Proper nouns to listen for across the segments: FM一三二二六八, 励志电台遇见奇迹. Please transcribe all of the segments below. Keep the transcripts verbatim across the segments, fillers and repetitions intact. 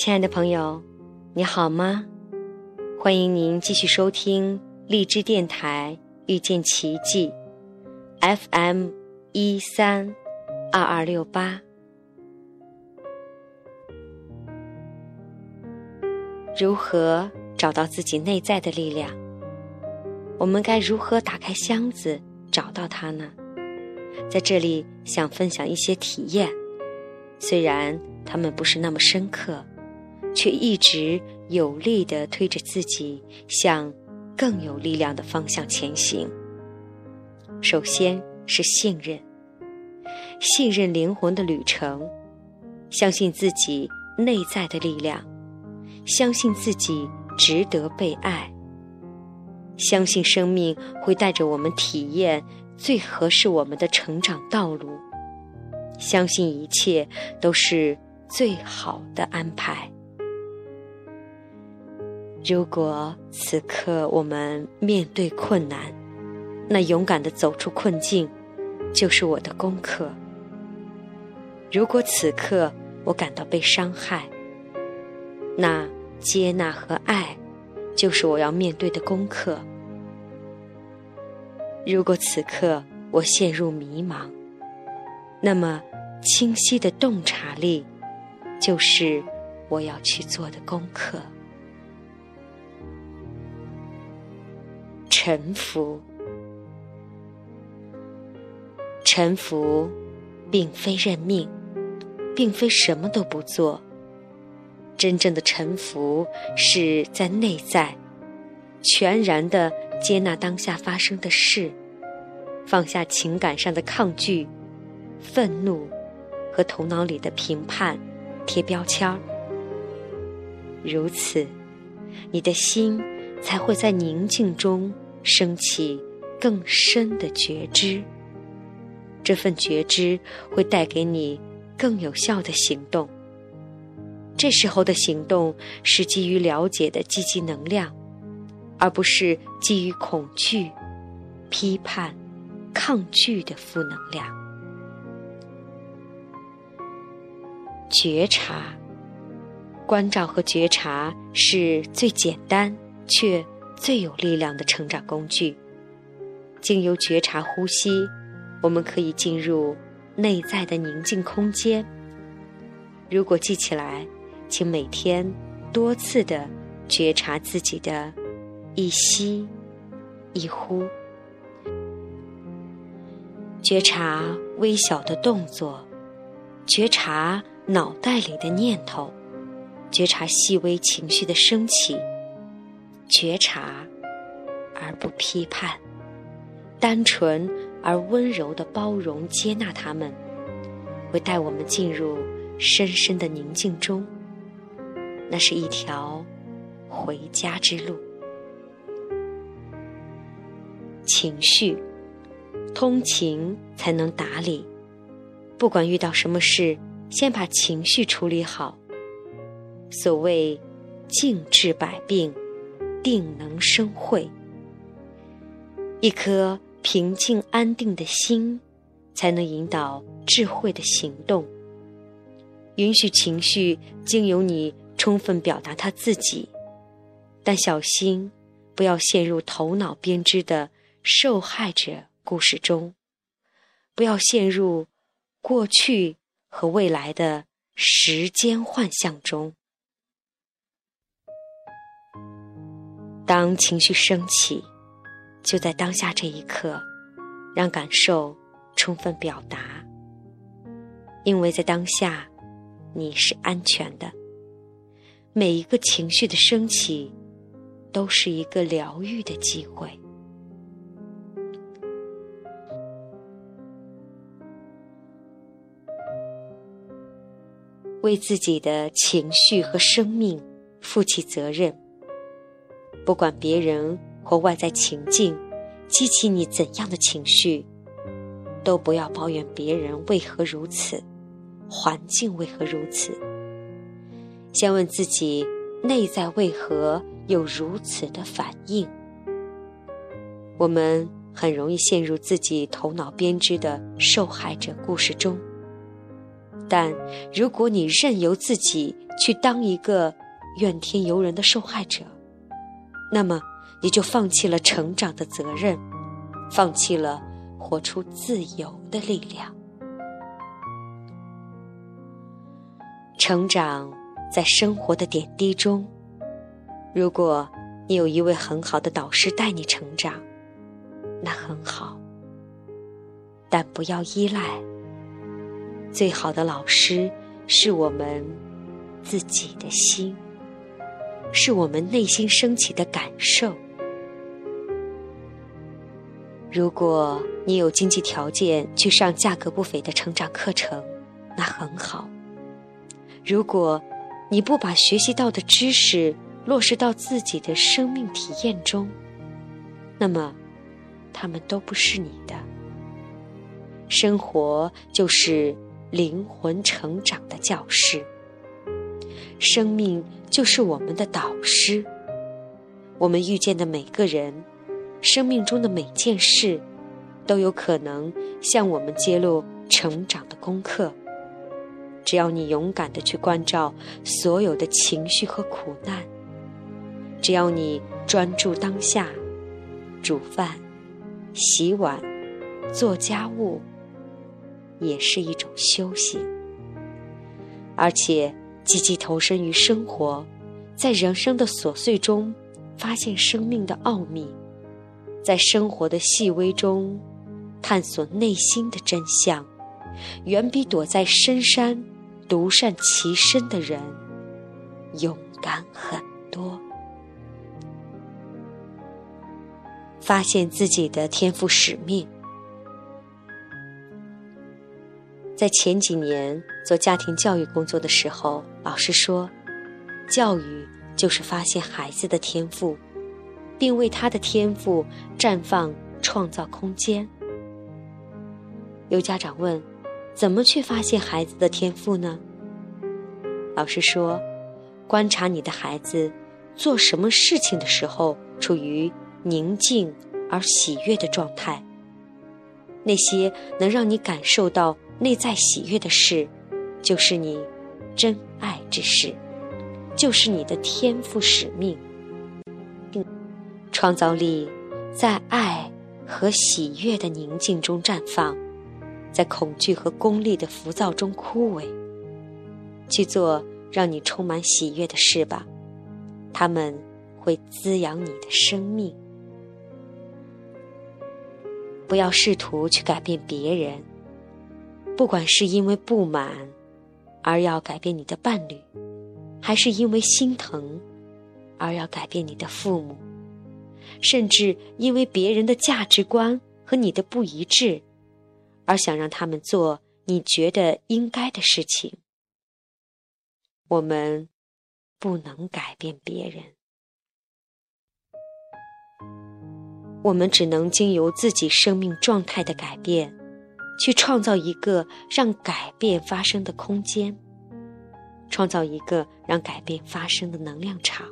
亲爱的朋友，你好吗？欢迎您继续收听励志电台遇见奇迹 F M 一三二二六八。 如何找到自己内在的力量？我们该如何打开箱子找到它呢？在这里想分享一些体验，虽然它们不是那么深刻，却一直有力地推着自己向更有力量的方向前行。首先是信任，信任灵魂的旅程，相信自己内在的力量，相信自己值得被爱，相信生命会带着我们体验最合适我们的成长道路，相信一切都是最好的安排。如果此刻我们面对困难，那勇敢地走出困境就是我的功课。如果此刻我感到被伤害，那接纳和爱就是我要面对的功课。如果此刻我陷入迷茫，那么清晰的洞察力就是我要去做的功课。臣服，臣服并非认命，并非什么都不做，真正的臣服是在内在，全然地接纳当下发生的事，放下情感上的抗拒、愤怒和头脑里的评判、贴标签。如此，你的心才会在宁静中升起更深的觉知，这份觉知会带给你更有效的行动。这时候的行动是基于了解的积极能量，而不是基于恐惧、批判、抗拒的负能量。觉察，关照和觉察是最简单却最有力量的成长工具。经由觉察呼吸，我们可以进入内在的宁静空间。如果记起来，请每天多次地觉察自己的一吸一呼，觉察微小的动作，觉察脑袋里的念头，觉察细微情绪的升起，觉察而不批判，单纯而温柔地包容接纳它们，会带我们进入深深的宁静中。那是一条回家之路。情绪，通情才能达理。不管遇到什么事，先把情绪处理好。所谓静治百病，定能生慧。一颗平静安定的心，才能引导智慧的行动。允许情绪经由你充分表达他自己，但小心不要陷入头脑编织的受害者故事中，不要陷入过去和未来的时间幻象中。当情绪升起，就在当下这一刻，让感受充分表达，因为在当下你是安全的。每一个情绪的升起都是一个疗愈的机会。为自己的情绪和生命负起责任，不管别人或外在情境激起你怎样的情绪，都不要抱怨别人为何如此，环境为何如此，先问自己内在为何有如此的反应。我们很容易陷入自己头脑编织的受害者故事中，但如果你任由自己去当一个怨天尤人的受害者，那么你就放弃了成长的责任，放弃了活出自由的力量。成长在生活的点滴中，如果你有一位很好的导师带你成长，那很好，但不要依赖。最好的老师是我们自己的心，是我们内心升起的感受。如果你有经济条件去上价格不菲的成长课程，那很好。如果你不把学习到的知识落实到自己的生命体验中，那么它们都不是你的。生活就是灵魂成长的教室，生命就是我们的导师。我们遇见的每个人，生命中的每件事，都有可能向我们揭露成长的功课。只要你勇敢地去关照所有的情绪和苦难，只要你专注当下，煮饭、洗碗、做家务，也是一种修行。而且积极投身于生活，在人生的琐碎中发现生命的奥秘，在生活的细微中探索内心的真相，远比躲在深山独善其身的人勇敢很多。发现自己的天赋使命。在前几年做家庭教育工作的时候，老师说，教育就是发现孩子的天赋，并为他的天赋绽放创造空间。有家长问，怎么去发现孩子的天赋呢？老师说，观察你的孩子做什么事情的时候处于宁静而喜悦的状态，那些能让你感受到内在喜悦的事，就是你真爱之事，就是你的天赋使命。创造力在爱和喜悦的宁静中绽放，在恐惧和功利的浮躁中枯萎。去做让你充满喜悦的事吧，它们会滋养你的生命。不要试图去改变别人，不管是因为不满而要改变你的伴侣，还是因为心疼而要改变你的父母，甚至因为别人的价值观和你的不一致而想让他们做你觉得应该的事情。我们不能改变别人，我们只能经由自己生命状态的改变，去创造一个让改变发生的空间，创造一个让改变发生的能量场。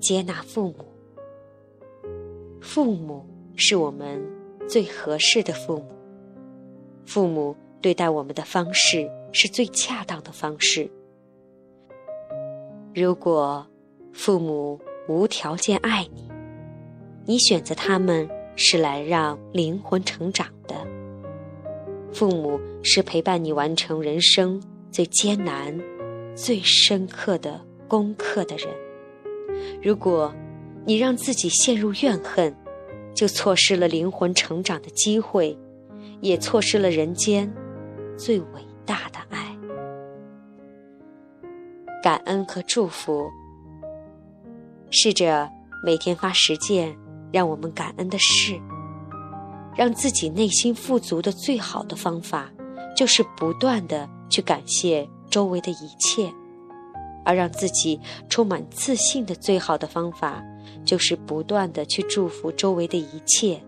接纳父母。父母是我们最合适的父母，父母对待我们的方式是最恰当的方式。如果父母无条件爱你，你选择他们是来让灵魂成长的。父母是陪伴你完成人生最艰难、最深刻的功课的人。如果你让自己陷入怨恨，就错失了灵魂成长的机会，也错失了人间最伟大的爱。感恩和祝福。试着每天发十件让我们感恩的事，让自己内心富足的最好的方法，就是不断地去感谢周围的一切，而让自己充满自信的最好的方法，就是不断地去祝福周围的一切。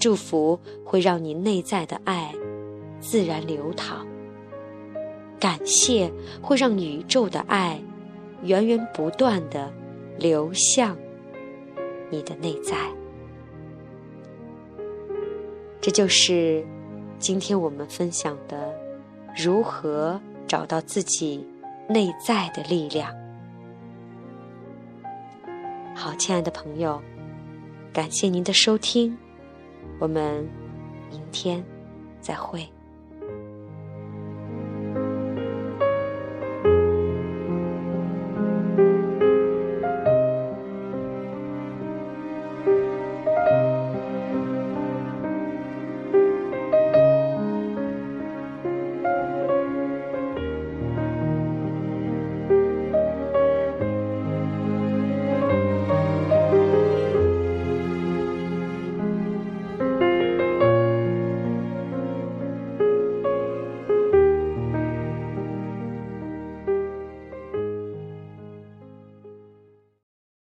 祝福会让你内在的爱自然流淌，感谢会让宇宙的爱源源不断地流向你的内在。这就是今天我们分享的如何找到自己内在的力量。好，亲爱的朋友，感谢您的收听，我们明天再会。